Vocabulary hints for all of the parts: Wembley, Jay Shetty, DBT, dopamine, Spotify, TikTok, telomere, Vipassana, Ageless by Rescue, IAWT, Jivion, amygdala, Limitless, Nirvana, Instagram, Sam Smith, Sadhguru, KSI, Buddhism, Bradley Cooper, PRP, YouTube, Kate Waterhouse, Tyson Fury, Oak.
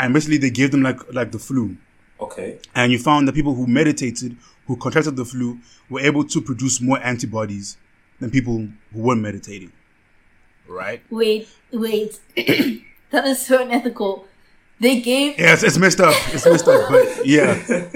and basically they gave them like the flu. Okay. And you found that people who meditated, who contracted the flu, were able to produce more antibodies than people who weren't meditating. Right? Wait. That is so unethical. They gave... Yes, it's messed up. It's messed up, but yeah.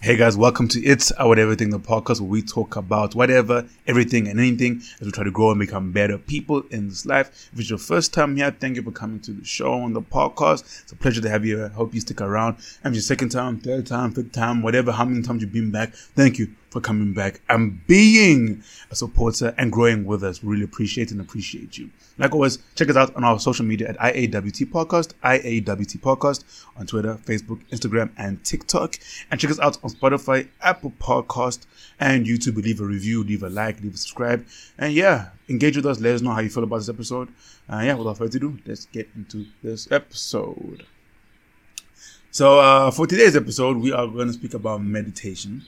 Hey guys, welcome to It's Our Everything, the podcast where we talk about whatever, everything and anything as we try to grow and become better people in this life. If it's your first time here, thank you for coming to the show on the podcast. It's a pleasure to have you here. I hope you stick around. And if it's your second time, third time, fifth time, whatever, how many times you've been back, thank you for coming back and being a supporter and growing with us. We really appreciate you. Like always, check us out on our social media at IAWT Podcast on Twitter, Facebook, Instagram, and TikTok. And check us out on Spotify, Apple Podcast, and YouTube. Leave a review, leave a like, leave a subscribe. And yeah, engage with us. Let us know how you feel about this episode. Yeah, without further ado, let's get into this episode. So for today's episode, we are going to speak about meditation.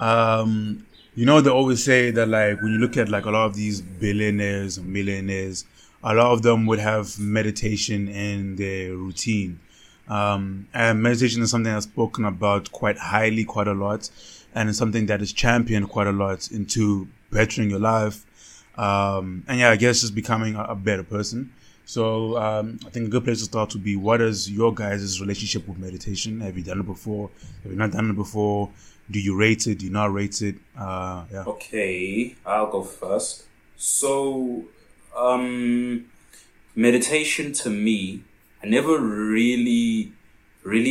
You know, they always say that like when you look at like a lot of these billionaires and millionaires, a lot of them would have meditation in their routine. And meditation is something that's spoken about quite highly, quite a lot. And it's something that is championed quite a lot into bettering your life. And yeah, I guess just becoming a better person. So I think a good place to start would be, what is your guys' relationship with meditation? Have you done it before? Have you not done it before? Do you rate it? Do you not rate it? Yeah. Okay, I'll go first. So, meditation to me, I never really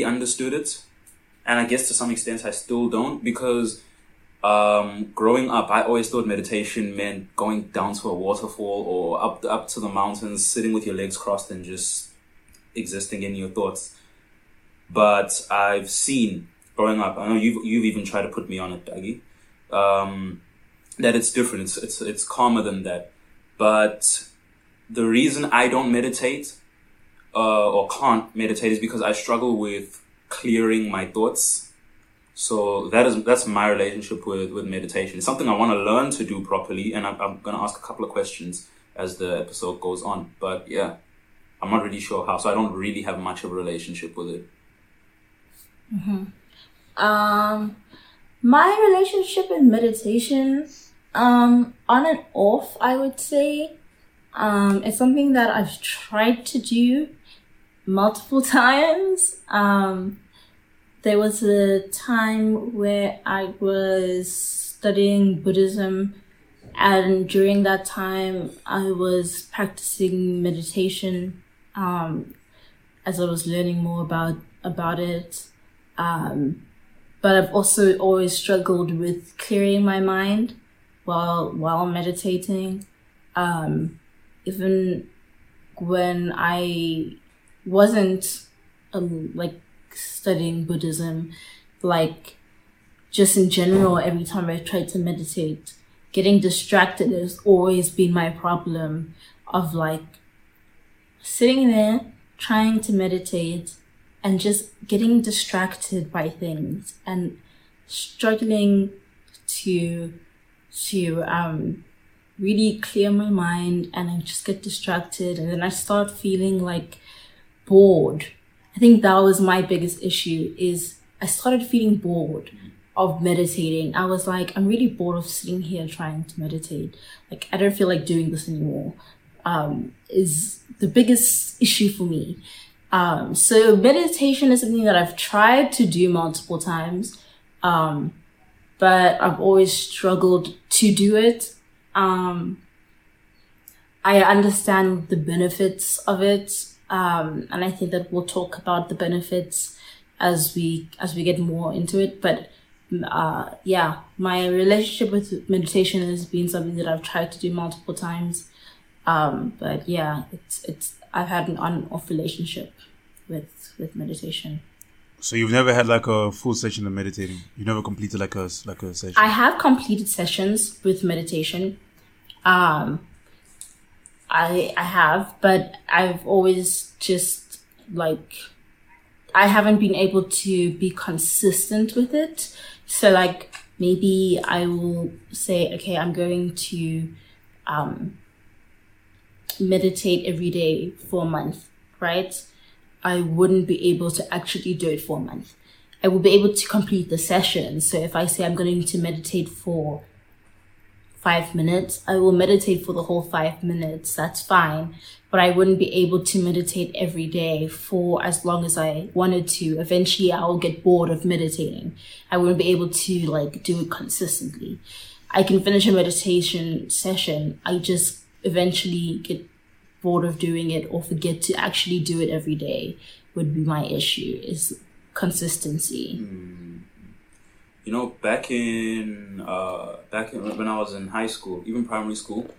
understood it. And I guess to some extent I still don't, because growing up, I always thought meditation meant going down to a waterfall or up to the mountains, sitting with your legs crossed and just existing in your thoughts. But I've seen... growing up, I know you've even tried to put me on it, Daggy, that it's different. It's calmer than that. But the reason I don't meditate or can't meditate is because I struggle with clearing my thoughts. So that's my relationship with meditation. It's something I want to learn to do properly, and I'm going to ask a couple of questions as the episode goes on. But yeah, I'm not really sure how, so I don't really have much of a relationship with it. Mm-hmm. My relationship in meditation, on and off, I would say, it's something that I've tried to do multiple times. There was a time where I was studying Buddhism, and during that time I was practicing meditation, as I was learning more about it. But I've also always struggled with clearing my mind while meditating. Even when I wasn't studying Buddhism, like just in general, every time I tried to meditate, getting distracted has always been my problem of like sitting there trying to meditate and just getting distracted by things and struggling to really clear my mind, and I just get distracted and then I start feeling like bored. I think that was my biggest issue, is I started feeling bored of meditating. I was like, I'm really bored of sitting here trying to meditate. Like, I don't feel like doing this anymore, is the biggest issue for me. So meditation is something that I've tried to do multiple times, but I've always struggled to do it. I understand the benefits of it, and I think that we'll talk about the benefits as we get more into it. But yeah, my relationship with meditation has been something that I've tried to do multiple times. But yeah, I've had an on-off relationship with meditation. So you've never had like a full session of meditating? You never completed like a session? I have completed sessions with meditation. I have, but I've always just like I haven't been able to be consistent with it. So like maybe I will say, okay, I'm going to meditate every day for a month, right? I wouldn't be able to actually do it for a month. I will be able to complete the session. So if I say I'm going to meditate for 5 minutes, I will meditate for the whole 5 minutes. That's fine. But I wouldn't be able to meditate every day for as long as I wanted to. Eventually, I'll get bored of meditating. I wouldn't be able to like do it consistently. I can finish a meditation session. I just eventually get bored of doing it or forget to actually do it every day would be my issue, is consistency. You know, back in when I was in high school, even primary school,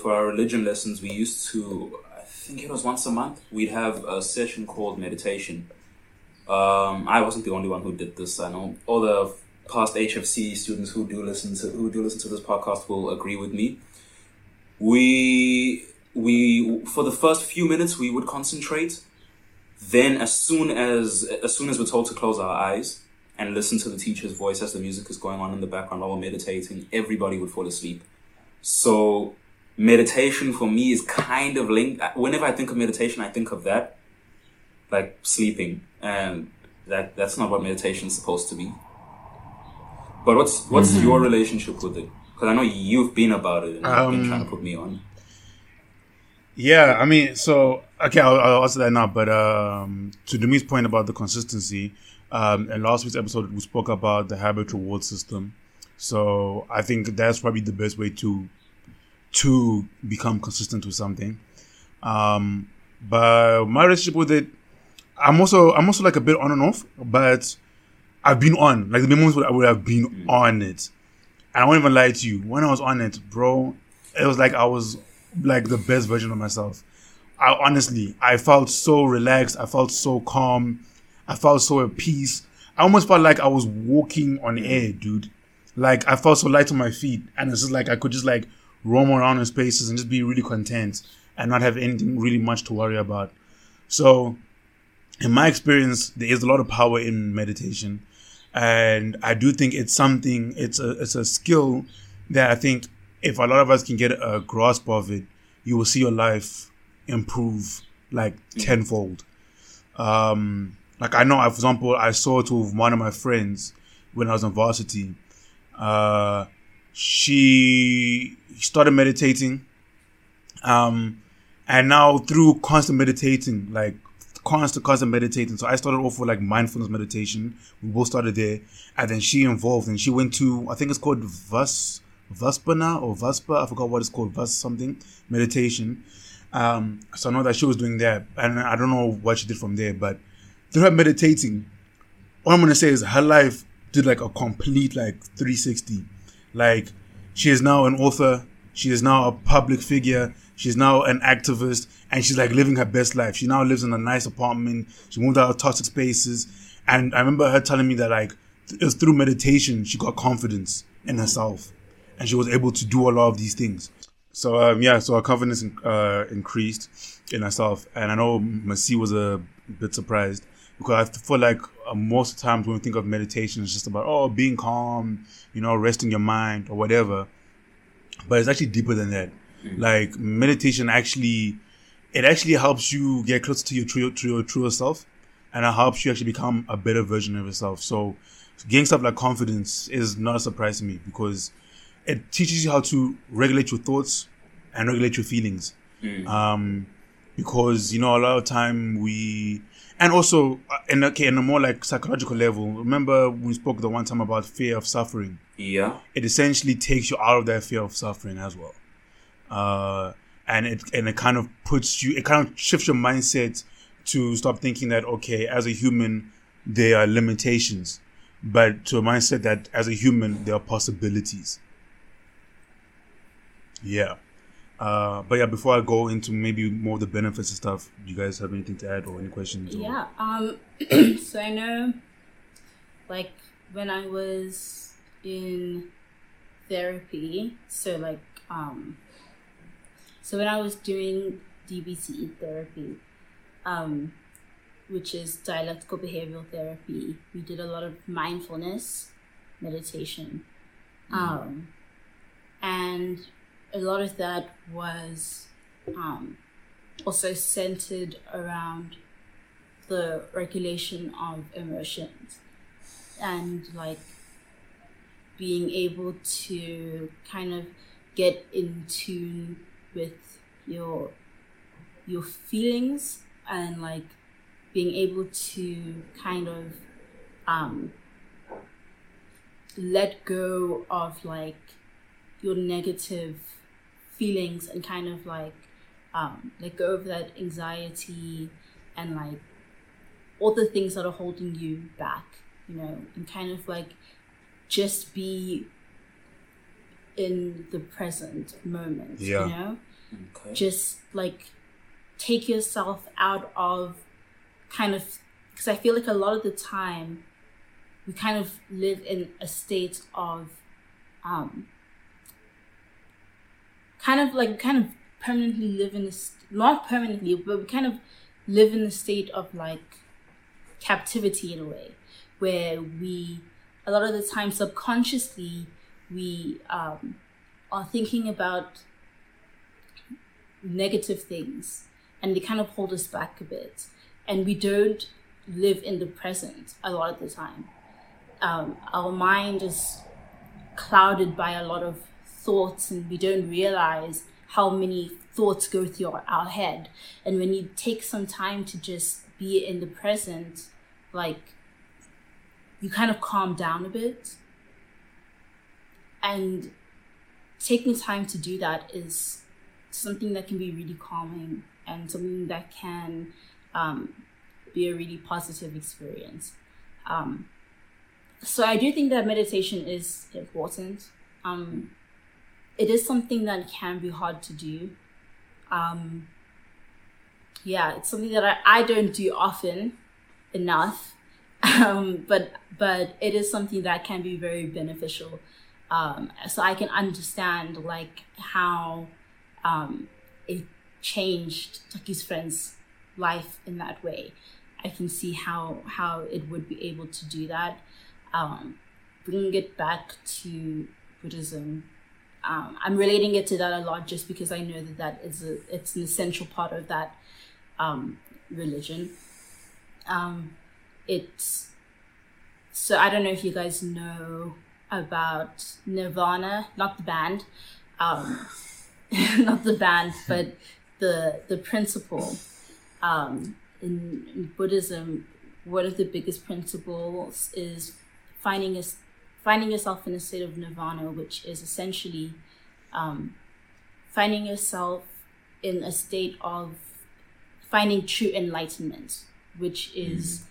for our religion lessons, we used to, I think it was once a month, we'd have a session called meditation. I wasn't the only one who did this. I know all the past HFC students who do listen to this podcast will agree with me. We for the first few minutes we would concentrate. Then as soon as we're told to close our eyes and listen to the teacher's voice as the music is going on in the background while we're meditating, everybody would fall asleep. So meditation for me is kind of linked. Whenever I think of meditation, I think of that, like sleeping, and that's not what meditation is supposed to be. But what's your relationship with it? Because I know you've been about it and you've been trying to put me on. Yeah, I mean, so, okay, I'll answer that now, but to Demi's point about the consistency, in last week's episode, we spoke about the habit reward system. So I think that's probably the best way to become consistent with something. But my relationship with it, I'm also like a bit on and off, but I've been on. Like, the moments where I would have been on it. And I won't even lie to you. When I was on it, bro, it was like I was... like the best version of myself. I felt so relaxed. I felt so calm. I felt so at peace. I almost felt like I was walking on air, dude. Like, I felt so light on my feet, and it's just like I could just like roam around in spaces and just be really content and not have anything really much to worry about. So in my experience, there is a lot of power in meditation, and I do think it's a skill that I think if a lot of us can get a grasp of it, you will see your life improve like tenfold. Like I know, for example, I saw it with one of my friends when I was in varsity. She started meditating. And now through constant meditating. So I started off with like mindfulness meditation. We both started there. And then she involved and she went to, I think it's called Vipassana, I forgot what it's called, meditation. So I know that she was doing that, and I don't know what she did from there, but through her meditating, all I'm going to say is her life did like a complete like 360. Like, she is now an author, she is now a public figure, she's now an activist, and she's like living her best life. She now lives in a nice apartment, she moved out of toxic spaces, and I remember her telling me that like, it was through meditation she got confidence in herself. And she was able to do a lot of these things. So, so her confidence increased in herself. And I know Masi was a bit surprised, because I feel like most of the times when we think of meditation, it's just about, being calm, resting your mind or whatever. But it's actually deeper than that. Like, meditation actually helps you get closer to your truer self. And it helps you actually become a better version of yourself. So getting stuff like confidence is not a surprise to me, because it teaches you how to regulate your thoughts and regulate your feelings. Because, a lot of time and also in a more like psychological level, remember we spoke the one time about fear of suffering. Yeah. It essentially takes you out of that fear of suffering as well. And it kind of shifts your mindset to stop thinking that, okay, as a human, there are limitations, but to a mindset that as a human, there are possibilities. Yeah. But yeah, before I go into maybe more of the benefits and stuff, do you guys have anything to add or any questions? Yeah. So I know, like, when I was in therapy, so when I was doing DBT therapy, which is dialectical behavioral therapy. We did a lot of mindfulness, meditation. And a lot of that was also centered around the regulation of emotions and like being able to kind of get in tune with your feelings and like being able to kind of let go of like your negative feelings and kind of like let go of that anxiety and like all the things that are holding you back, you know, and kind of like just be in the present moment, you know? Okay. Just like take yourself out of kind of, because I feel like a lot of the time we kind of live in a state of kind of permanently live in this, not permanently, but we kind of live in the state of like captivity in a way where we, a lot of the time subconsciously, we are thinking about negative things and they kind of hold us back a bit. And we don't live in the present a lot of the time. Our mind is clouded by a lot of thoughts and we don't realize how many thoughts go through our head. And when you take some time to just be in the present, like you kind of calm down a bit. And taking time to do that is something that can be really calming and something that can be a really positive experience. So I do think that meditation is important. It is something that can be hard to do. It's something that I don't do often enough, but it is something that can be very beneficial. So I can understand like how it changed Taki's friend's life in that way. I can see how it would be able to do that. Bringing it back to Buddhism, I'm relating it to that a lot just because I know that is it's an essential part of that religion. So I don't know if you guys know about Nirvana, not the band, but the principle. In Buddhism, one of the biggest principles is finding yourself in a state of nirvana, which is essentially finding yourself in a state of finding true enlightenment, which is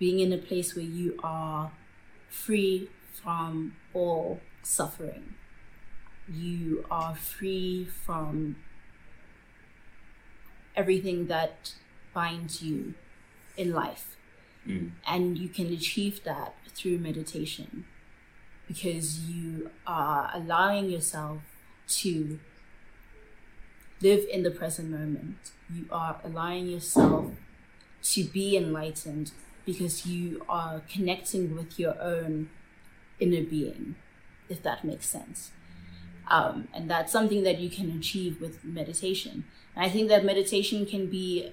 being in a place where you are free from all suffering. You are free from everything that binds you in life. And you can achieve that through meditation because you are allowing yourself to live in the present moment. You are allowing yourself to be enlightened because you are connecting with your own inner being, if that makes sense. And that's something that you can achieve with meditation. And I think that meditation can be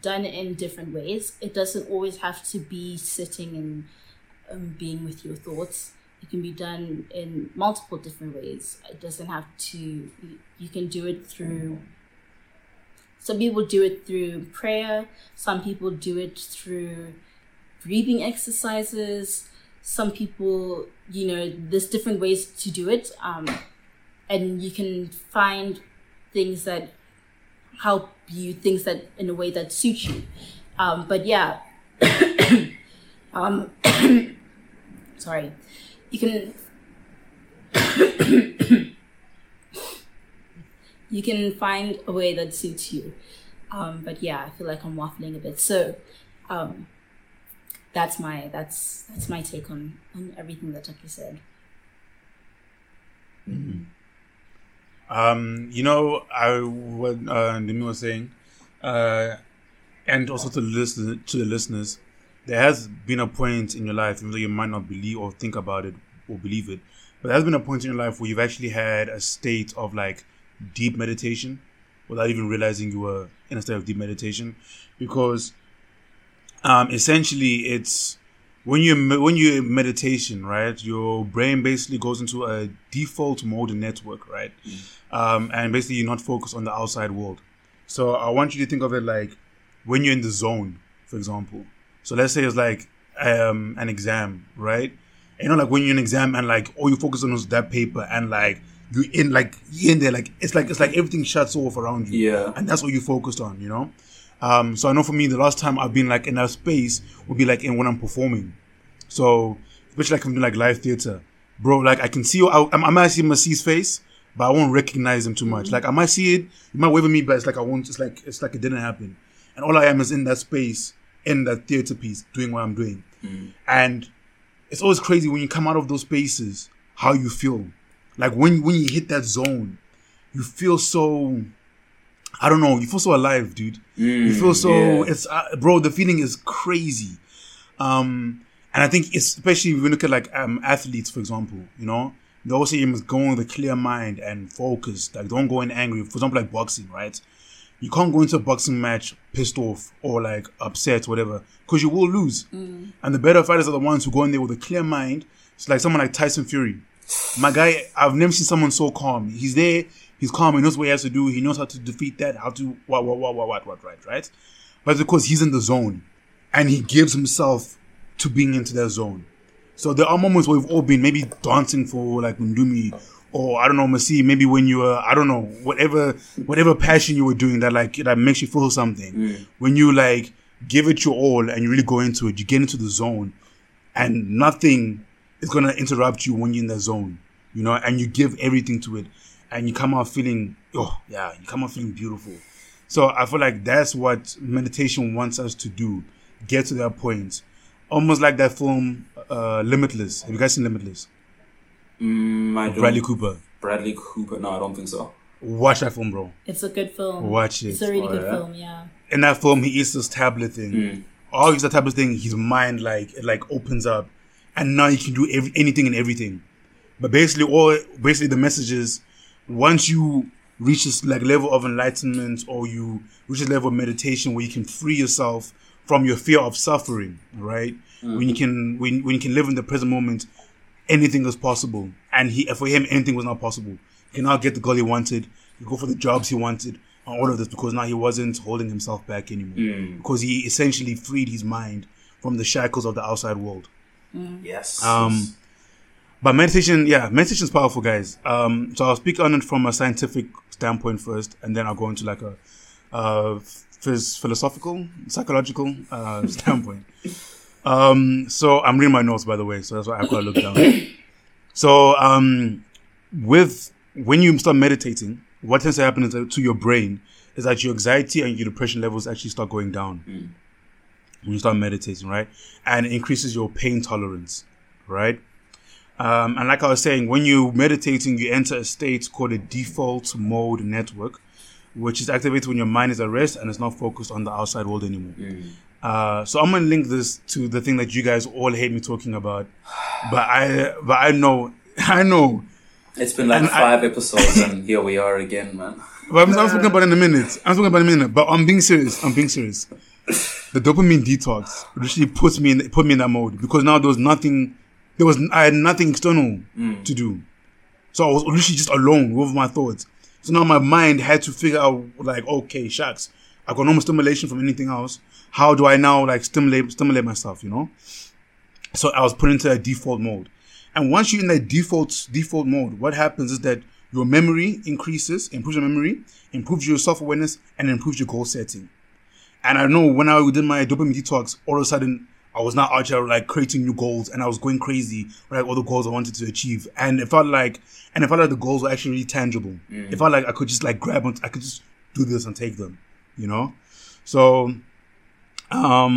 done in different ways. It doesn't always have to be sitting and being with your thoughts. It can be done in multiple different ways. It doesn't have to, you can do it through, some people do it through prayer. Some people do it through breathing exercises. Some people, you know, there's different ways to do it. And you can find things that help you, things that in a way that suits you. Sorry. You can find a way that suits you. I feel like I'm waffling a bit. So, that's my take on everything that Taki said. Mm-hmm. You know, I what Nimi was saying, And also to the listeners, there has been a point in your life, even though you might not believe or think about it or believe it, but there has been a point in your life where you've actually had a state of like deep meditation without even realizing you were in a state of deep meditation, because essentially it's when you're in meditation, right? Your brain basically goes into a default mode and network, right? Mm. And basically you're not focused on the outside world. So I want you to think of it like when you're in the zone, for example. So let's say it's like an exam, right? And you know, like when you're in an exam and like all you focus on is that paper and like you're in there, it's like everything shuts off around you. Yeah. And that's what you focused on, you know? So I know for me, the last time I've been like in that space would be like in when I'm performing. So, especially like I'm doing like live theater, bro, like I can see, I might see Macy's face, but I won't recognize him too much. Like I might see it, you might wave at me, but it's like, it's like it didn't happen. And all I am is in that space, in that theater piece, doing what I'm doing. Mm. And it's always crazy when you come out of those spaces, how you feel. Like when you hit that zone, you feel so, I don't know, you feel so alive, dude. Mm, you feel so, yeah. It's, bro, the feeling is crazy. And I think especially when you look at like athletes, for example, you know, they always say you must go with a clear mind and focus. Like don't go in angry. For example, like boxing, right? You can't go into a boxing match pissed off or like upset, whatever, because you will lose. Mm. And the better fighters are the ones who go in there with a clear mind. It's like someone like Tyson Fury. My guy, I've never seen someone so calm. He's there. He's calm. He knows what he has to do. He knows how to defeat that, how to what, right? But because he's in the zone and he gives himself to being into that zone. So there are moments where we've all been maybe dancing for like Ndumi or I don't know, Masi, maybe when you were, I don't know, whatever passion you were doing that like, that makes you feel something. Mm. When you like give it your all and you really go into it, you get into the zone and nothing is going to interrupt you when you're in the zone, you know, and you give everything to it. And you come out feeling, you come out feeling beautiful. So I feel like that's what meditation wants us to do. Get to that point. Almost like that film, Limitless. Have you guys seen Limitless? Bradley Cooper. Bradley Cooper. No, I don't think so. Watch that film, bro. It's a good film. Watch it. It's a really good film, yeah. In that film, he eats this tablet thing. Mm. Oh, he's that tablet thing. His mind, it opens up. And now you can do anything and everything. But basically the message is, once you reach this like level of enlightenment or you reach this level of meditation where you can free yourself from your fear of suffering, right? Mm-hmm. When you can live in the present moment, anything is possible. And for him, anything was not possible. He can now get the girl he wanted, he go for the jobs he wanted, and all of this because now he wasn't holding himself back anymore. Mm. Because he essentially freed his mind from the shackles of the outside world. Mm. Yes. But meditation is powerful, guys. So I'll speak on it from a scientific standpoint first, and then I'll go into like a philosophical, psychological standpoint. So I'm reading my notes, by the way, so that's why I've got to look down. So when you start meditating, what tends to happen is that to your brain is that your anxiety and your depression levels actually start going down when you start meditating, right? And it increases your pain tolerance, right? And like I was saying, when you're meditating, you enter a state called a default mode network, which is activated when your mind is at rest and it's not focused on the outside world anymore. Mm. So I'm going to link this to the thing that you guys all hate me talking about. But I know. It's been like five episodes and here we are again, man. But I'm talking about it in a minute. But I'm being serious. The dopamine detox literally put me in that mode because now I had nothing external to do. So I was literally just alone with my thoughts. So now my mind had to figure out, like, okay, shucks, I got no more stimulation from anything else. How do I now, like, stimulate myself, you know? So I was put into a default mode. And once you're in that default mode, what happens is that your memory increases, improves your memory, improves your self-awareness, and improves your goal setting. And I know when I did my dopamine detox, all of a sudden, I was now out here like creating new goals and I was going crazy, right? All the goals I wanted to achieve. And it felt like the goals were actually really tangible. Mm. It felt like I could just like grab on, I could just do this and take them, you know? So, what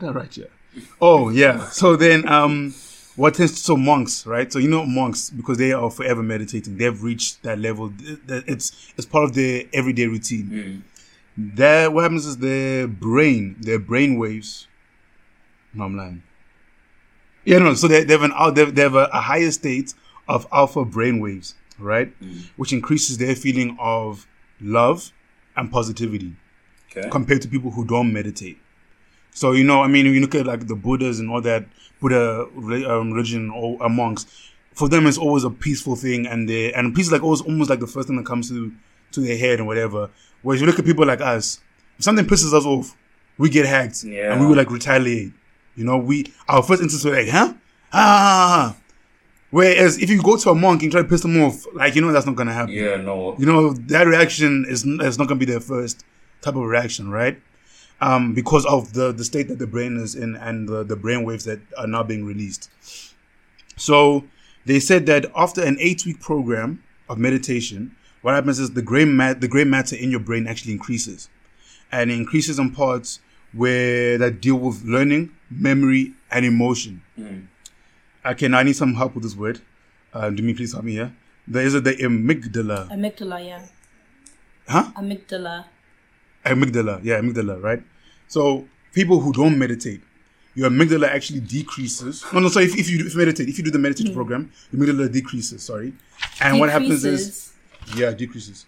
did I write here? Oh yeah. So then, monks, right? So, you know, monks, because they are forever meditating, they've reached that level. It's part of their everyday routine. Mm. what happens is their brain waves. No, I'm lying. Yeah, no. So they have a higher state of alpha brain waves, right? Mm. Which increases their feeling of love and positivity, okay, compared to people who don't meditate. So, you know, I mean, when you look at like the Buddhas and all that, Buddha religion or monks, for them it's always a peaceful thing, and peace is like almost like the first thing that comes to their head and whatever. Whereas you look at people like us, if something pisses us off, we get hacked, yeah, and we would like retaliate. You know, our first instance was like, huh? Ah. Whereas if you go to a monk and try to piss them off, like, you know, that's not going to happen. Yeah, no. You know, that reaction is not going to be their first type of reaction, right? Because of the state that the brain is in and the brain waves that are now being released. So they said that after an 8-week program of meditation, what happens is the gray matter in your brain actually increases. And it increases in parts where that deal with learning, memory, and emotion. Mm. Okay, now I need some help with this word. Dimi, please help me here. There is the amygdala. Amygdala, yeah. Huh? Amygdala. Amygdala, yeah, amygdala, right? So people who don't meditate, your amygdala actually decreases. No, sorry, if you do the meditation program, your amygdala decreases, sorry. And what happens is... Yeah, it decreases.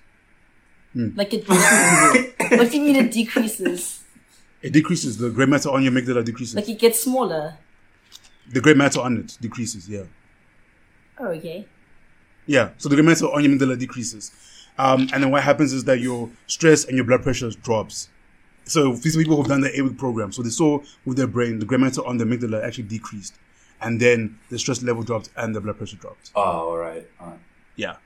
Mm. Like it decreases. What do you mean it decreases? It decreases. The gray matter on your amygdala decreases. Like it gets smaller? The gray matter on it decreases, yeah. Oh, okay. Yeah, so the gray matter on your amygdala decreases. And then what happens is that your stress and your blood pressure drops. So these people who've done the 8-week program, so they saw with their brain, the gray matter on the amygdala actually decreased. And then the stress level dropped and the blood pressure dropped. Oh, all right. Yeah.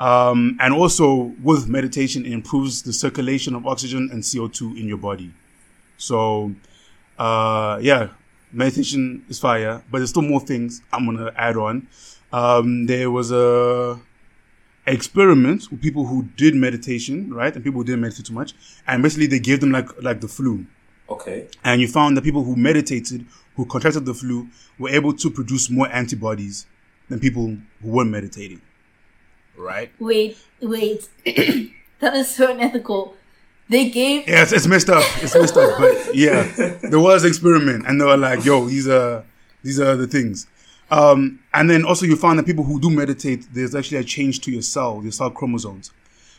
And also with meditation, it improves the circulation of oxygen and CO2 in your body. So, yeah, meditation is fire, but there's still more things I'm going to add on. There was a experiment with people who did meditation, right? And people who didn't meditate too much. And basically they gave them like the flu. Okay. And you found that people who meditated, who contracted the flu, were able to produce more antibodies than people who weren't meditating. Right. Wait. That is so unethical. They gave... Yeah, it's messed up. But yeah, there was an experiment and they were like, yo, these are the things. And then also you found that people who do meditate, there's actually a change to your cell chromosomes.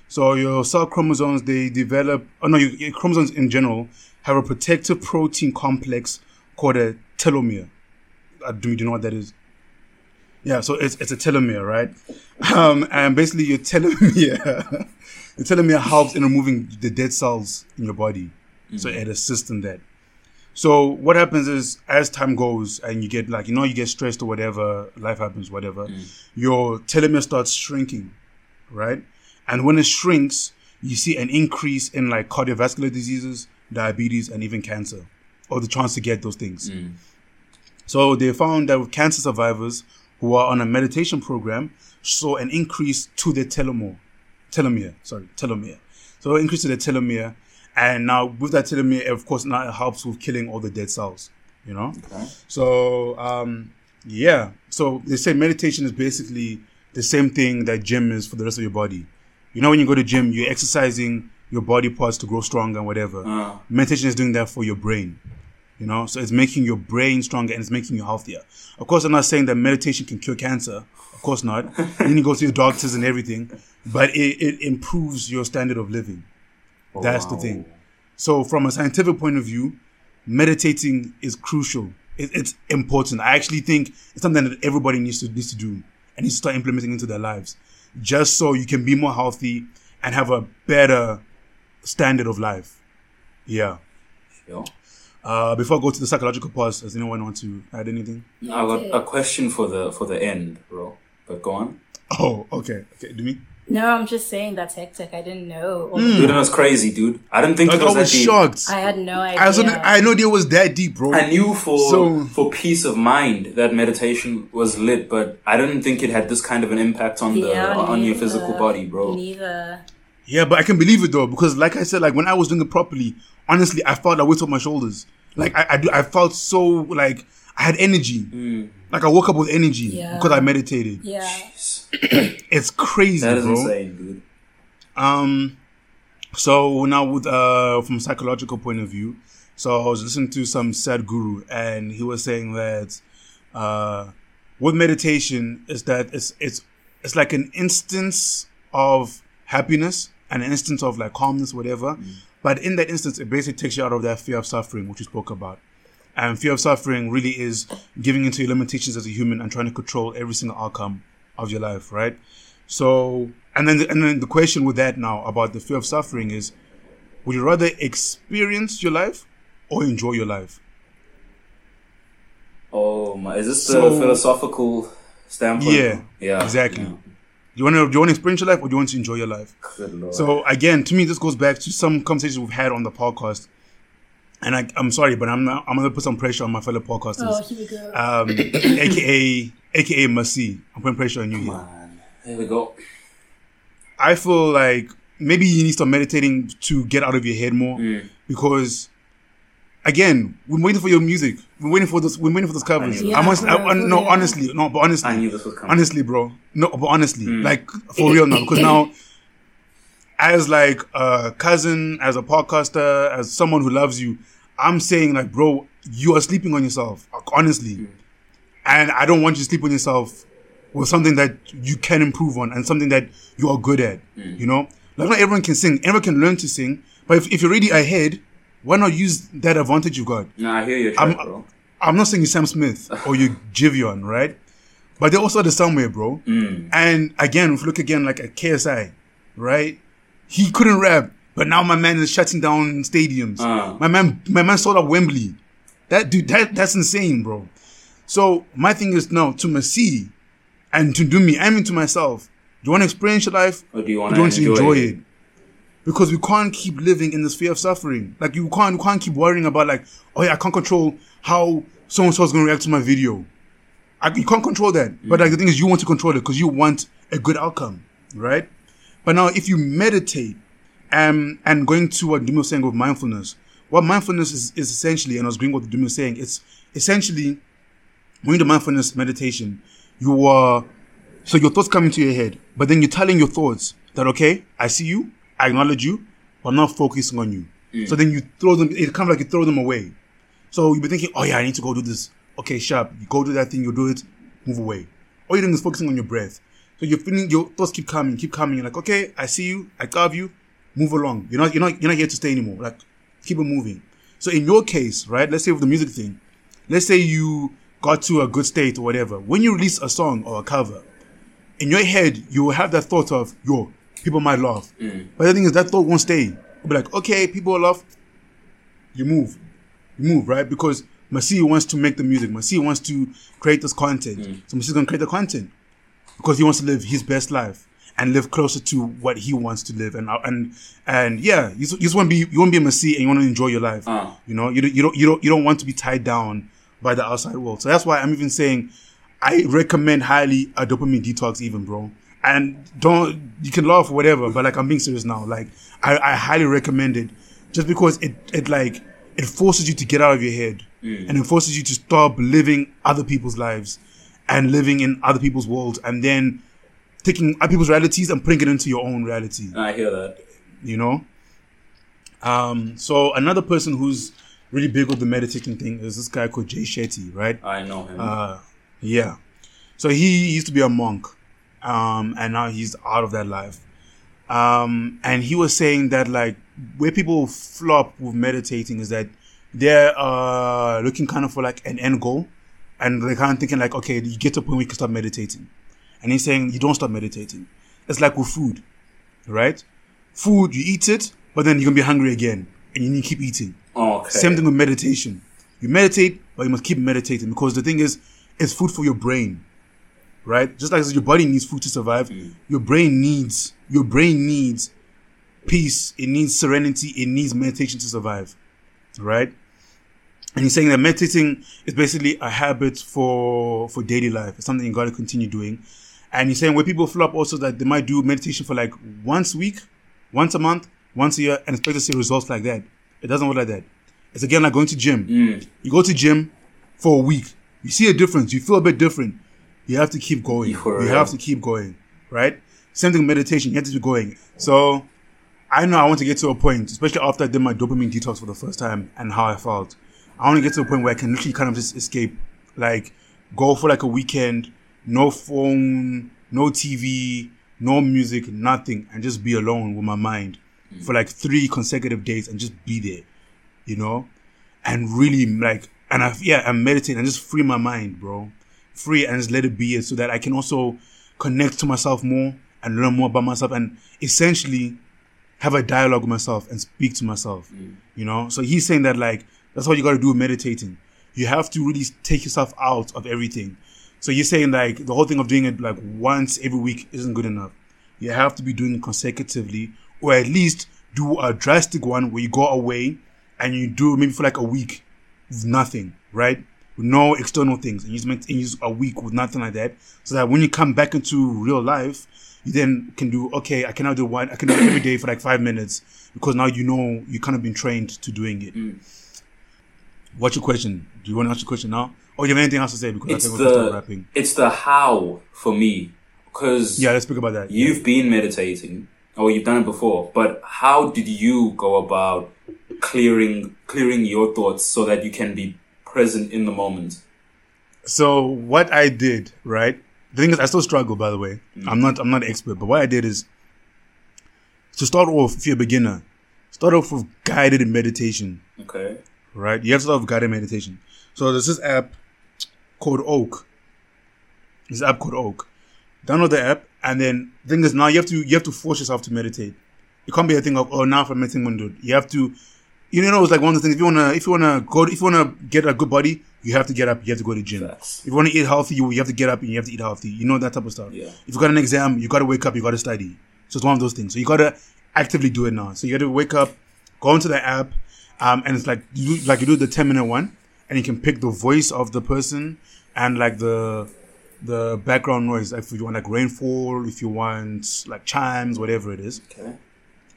So your cell chromosomes, they develop... Oh no, your chromosomes in general have a protective protein complex called a telomere. Do you know what that is? Yeah, so it's a telomere, right? And basically your telomere helps in removing the dead cells in your body. Mm-hmm. So it assists in that. So what happens is as time goes and you get you get stressed or whatever, life happens, whatever, your telomere starts shrinking, right? And when it shrinks, you see an increase in like cardiovascular diseases, diabetes, and even cancer, or the chance to get those things. Mm. So they found that with cancer survivors who are on a meditation program, saw an increase to their telomere. So an increase to their telomere. And now with that telomere, of course, now it helps with killing all the dead cells, you know? Okay. So, yeah. So they say meditation is basically the same thing that gym is for the rest of your body. You know, when you go to gym, you're exercising your body parts to grow stronger and whatever. Meditation is doing that for your brain. You know, so it's making your brain stronger and it's making you healthier. Of course, I'm not saying that meditation can cure cancer. Of course not. You need to go to your doctors and everything. But it improves your standard of living. Oh, that's wow. The thing. So from a scientific point of view, meditating is crucial. It's important. I actually think it's something that everybody needs to do and needs to start implementing into their lives. Just so you can be more healthy and have a better standard of life. Yeah. Sure. Before I go to the psychological part, does anyone want to add anything? No, I got a question for the end, bro. But go on. Oh, okay. Okay, do me? No, I'm just saying that's hectic. I didn't know. Dude, that was crazy, dude. I didn't think it was that deep. I was shocked. I had no idea. I know it was that deep, bro. I knew for peace of mind that meditation was lit, but I didn't think it had this kind of an impact on your physical body, bro. Neither. Yeah, but I can believe it though, because like I said, like when I was doing it properly, honestly, I felt a weight off my shoulders. Like I felt so like I had energy. Mm. Like I woke up with energy because I meditated. Yeah, it's crazy. That is insane, dude. So now with, from a psychological point of view, so I was listening to some Sadhguru, and he was saying that with meditation is that it's like an instance of happiness, an instance of like calmness, whatever. Mm. But in that instance, it basically takes you out of that fear of suffering, which you spoke about. And fear of suffering really is giving into your limitations as a human and trying to control every single outcome of your life, right? So, and then the question with that now about the fear of suffering is, would you rather experience your life or enjoy your life? Oh my, is this a philosophical standpoint? Yeah, exactly. Yeah. Do you want to experience your life, or do you want to enjoy your life? Good Lord. So again, to me, this goes back to some conversations we've had on the podcast. And I'm sorry, but I'm going to put some pressure on my fellow podcasters. Oh, here we go. AKA Masi. I'm putting pressure on you. Come on. Here we go. I feel like maybe you need to start meditating to get out of your head more. Mm. Because, again, we're waiting for your music. We're waiting for this. We're waiting for those covers. Honestly. I knew this was coming. Honestly. Like, for real now. Because now, as like a cousin, as a podcaster, as someone who loves you, I'm saying like, bro, you are sleeping on yourself, honestly. Mm. And I don't want you to sleep on yourself with something that you can improve on and something that you are good at, you know? Like, not everyone can sing. Everyone can learn to sing. But if you're already ahead, why not use that advantage you got? Nah, I hear you, bro. I'm not saying you're Sam Smith or you're Jivion, right? But they're also the somewhere, bro. Mm. And again, if you look again like at KSI, right? He couldn't rap, but now my man is shutting down stadiums. My man sold out Wembley. That dude, that's insane, bro. So my thing is now to Messi and to do me, I mean to myself, do you want to experience your life or do you want to enjoy it? Because we can't keep living in this fear of suffering. Like you can't keep worrying about like, oh yeah, I can't control how so-and-so is going to react to my video. You can't control that. Mm. But like the thing is you want to control it because you want a good outcome, right? But now, if you meditate and going to what Dumi was saying with mindfulness, what mindfulness is essentially, and I was agreeing with what Dumi was saying, it's essentially, when you do mindfulness meditation, you are, so your thoughts come into your head, but then you're telling your thoughts that, okay, I see you, I acknowledge you, but I'm not focusing on you. Mm. So then you throw them, it's kind of like you throw them away. So you'll be thinking, oh yeah, I need to go do this. Okay, sharp, you go do that thing, you do it, move away. All you're doing is focusing on your breath. So you're feeling your thoughts keep coming. You're like, okay, I see you, I carve you, move along. You're not here to stay anymore. Like, keep it moving. So in your case, right? Let's say with the music thing, let's say you got to a good state or whatever. When you release a song or a cover, in your head you will have that thought of, yo, people might laugh. Mm. But the thing is, that thought won't stay. You'll be like, okay, people will laugh. You move, right? Because Masi wants to make the music. Masi wants to create this content. Mm. So Masi's gonna create the content. Because he wants to live his best life and live closer to what he wants to live, and yeah, you just want to be a Messiah and you want to enjoy your life. You know, you don't want to be tied down by the outside world. So that's why I'm even saying I recommend highly a dopamine detox, even, bro. And you can laugh or whatever, but like I'm being serious now. Like I highly recommend it, just because it forces you to get out of your head and it forces you to stop living other people's lives. And living in other people's worlds, and then taking other people's realities and putting it into your own reality. I hear that. You know? So another person who's really big with the meditation thing is this guy called Jay Shetty, right? I know him. Yeah. So he used to be a monk, and now he's out of that life. And he was saying that, like, where people flop with meditating is that they're looking kind of for, like, an end goal. And they're kind of thinking like, okay, you get to a point where you can stop meditating. And he's saying you don't stop meditating. It's like with food, right? Food, you eat it, but then you're going to be hungry again. And you need to keep eating. Okay. Same thing with meditation. You meditate, but you must keep meditating. Because the thing is, it's food for your brain, right? Just like your body needs food to survive, your brain needs peace. It needs serenity. It needs meditation to survive, right? And he's saying that meditating is basically a habit for daily life. It's something you got to continue doing. And he's saying where people flop also that they might do meditation for like once a week, once a month, once a year, and expect to see results like that. It doesn't work like that. It's again like going to gym. Mm. You go to gym for a week. You see a difference. You feel a bit different. You have to keep going. You have to keep going, right? Same thing with meditation. You have to keep going. So I know I want to get to a point, especially after I did my dopamine detox for the first time and how I felt. I want to get to a point where I can literally kind of just escape, like go for like a weekend, no phone, no TV, no music, nothing, and just be alone with my mind for like 3 consecutive days and just be there, you know, and really like, and I meditate and just free my mind, bro, free and just let it be it, so that I can also connect to myself more and learn more about myself and essentially have a dialogue with myself and speak to myself, you know. So he's saying that like, that's what you got to do with meditating. You have to really take yourself out of everything. So you're saying like the whole thing of doing it like once every week isn't good enough. You have to be doing it consecutively, or at least do a drastic one where you go away and you do maybe for like a week with nothing, right? With no external things, and you use a week with nothing like that, so that when you come back into real life, you then can do, okay, I can now do one, I can do it every day for like 5 minutes, because now you know you kind of been trained to doing it. What's your question? Do you want to ask your question now? Or do you have anything else to say? Because I think we're still wrapping. It's the how for me. Because let's speak about that. You've been meditating, or you've done it before, but how did you go about clearing your thoughts so that you can be present in the moment? So what I did, right? The thing is, I still struggle, by the way. I'm not an expert, but what I did is, to start off, if you're a beginner, start off with guided meditation. Okay. Right? You have to start with guided meditation. So there's this app called Oak. Download the app, and then the thing is, now you have to force yourself to meditate. It can't be a thing of, oh, now if I'm meditating, I'm gonna do it. You have to, you know, it's like one of the things, if you wanna get a good body, you have to get up, you have to go to the gym. Facts. If you wanna eat healthy, you have to get up and you have to eat healthy. You know, that type of stuff. Yeah. If you got an exam, you gotta wake up, you gotta study. So it's one of those things. So you gotta actively do it now. So you gotta wake up, go into the app, and it's like you do the 10-minute one, and you can pick the voice of the person and like the background noise. If you want like rainfall, if you want like chimes, whatever it is. Okay.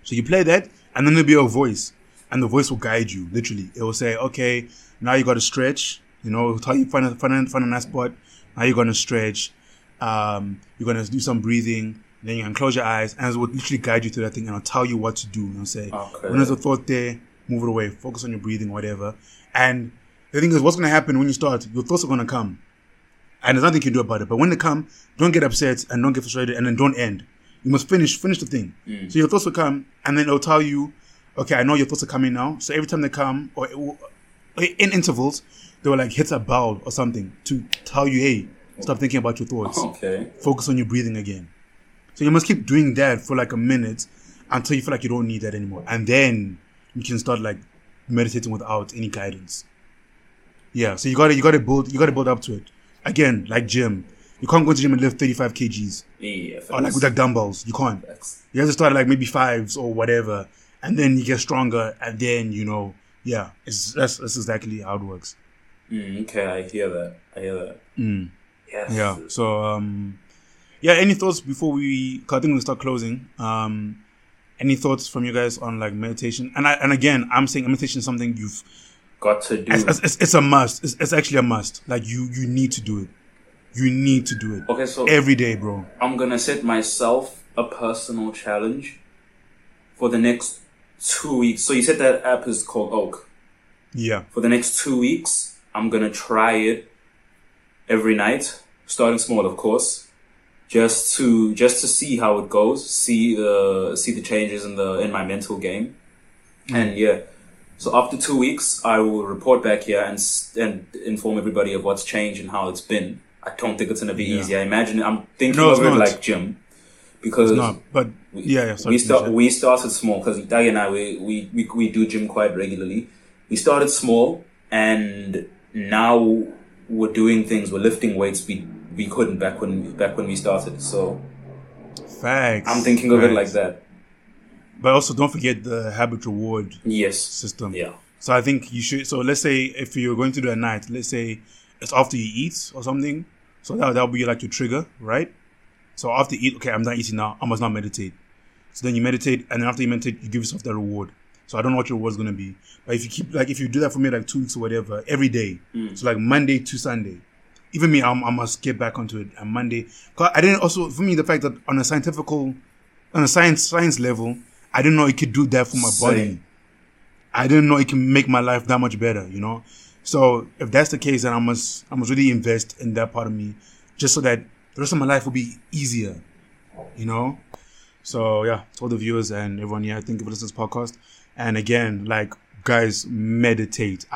So you play that, and then there'll be a voice, and the voice will guide you. Literally, it will say, "Okay, now you got to stretch." You know, it'll tell you find a nice spot. Now you're gonna stretch. You're gonna do some breathing. Then you can close your eyes, and it will literally guide you through that thing, and it'll tell you what to do. And it'll say, okay, when there's a thought there, move it away. Focus on your breathing, whatever. And the thing is, what's gonna happen when you start? Your thoughts are gonna come, and there's nothing you can do about it. But when they come, don't get upset and don't get frustrated, and then don't end. You must finish the thing. So your thoughts will come, and then it'll tell you, okay, I know your thoughts are coming now. So every time they come, or in intervals, they will like hit a bell or something to tell you, hey, stop thinking about your thoughts. Okay. Focus on your breathing again. So you must keep doing that for like a minute until you feel like you don't need that anymore. And then you can start like meditating without any guidance. Yeah. So you gotta build up to it. Again, like gym. You can't go to the gym and lift 35 kgs. Yeah, or like with like dumbbells. You can't. You have to start like maybe 5s or whatever. And then you get stronger. And then, you know, yeah, that's exactly how it works. Okay, I hear that. Yes. Yeah. So, any thoughts before I think we'll start closing. Any thoughts from you guys on like meditation? And again, I'm saying meditation is something you've got to do. It's a must. It's actually a must. Like you need to do it. You need to do it. Okay, so every day, bro. I'm gonna set myself a personal challenge for the next 2 weeks. So you said that app is called Oak. Yeah. For the next 2 weeks, I'm gonna try it every night, starting small, of course, just to see how it goes, see the changes in my mental game, and yeah. So after 2 weeks, I will report back here and inform everybody of what's changed and how it's been. I don't think it's gonna be easy. I imagine I'm thinking of it like gym, because it's not, but we started small, because Dagi and I we do gym quite regularly. We started small, and now we're doing things. We're lifting weights we couldn't back when we started. So, facts. I'm thinking of it like that. But also, don't forget the habit reward system. Yeah. So I think you should. So let's say if you're going to do a night, let's say it's after you eat or something. So that'll be like your trigger, right? So after you eat, okay, I'm not eating now. I must not meditate. So then you meditate, and then after you meditate, you give yourself that reward. So I don't know what your reward's going to be. But if you keep, like, if you do that for me, like 2 weeks or whatever, every day. So like Monday to Sunday. Even me, I must get back onto it. And Monday, for me, the fact that on a science level, I didn't know it could do that for my body. I didn't know it can make my life that much better, you know? So if that's the case, then I must really invest in that part of me just so that the rest of my life will be easier, you know? So yeah, to all the viewers and everyone here, thank you for listening to this podcast. And again, like, guys, meditate.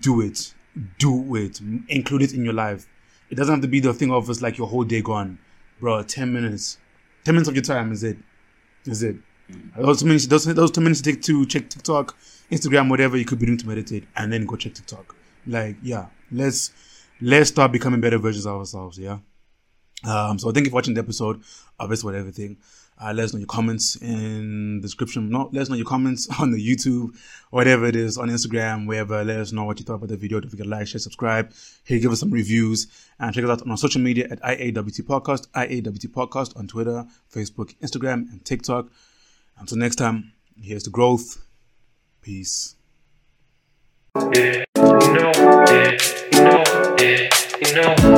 Do it. Include it in your life. It doesn't have to be the thing of it's like your whole day gone. Bro, 10 minutes. 10 minutes of your time is it. Mm-hmm. Those 10 minutes you take to check TikTok, Instagram, whatever you could be doing to meditate, and then go check TikTok. Like, yeah, let's start becoming better versions of ourselves, yeah? So thank you for watching the episode of It's About Everything. Let us know your comments in the description. No, let us know your comments on the YouTube, whatever it is, on Instagram, wherever. Let us know what you thought about the video. Don't forget to like, share, subscribe. Here, give us some reviews. And check us out on our social media at IAWT Podcast. IAWT Podcast on Twitter, Facebook, Instagram, and TikTok. Until next time, here's the growth. Peace. Yeah, you know,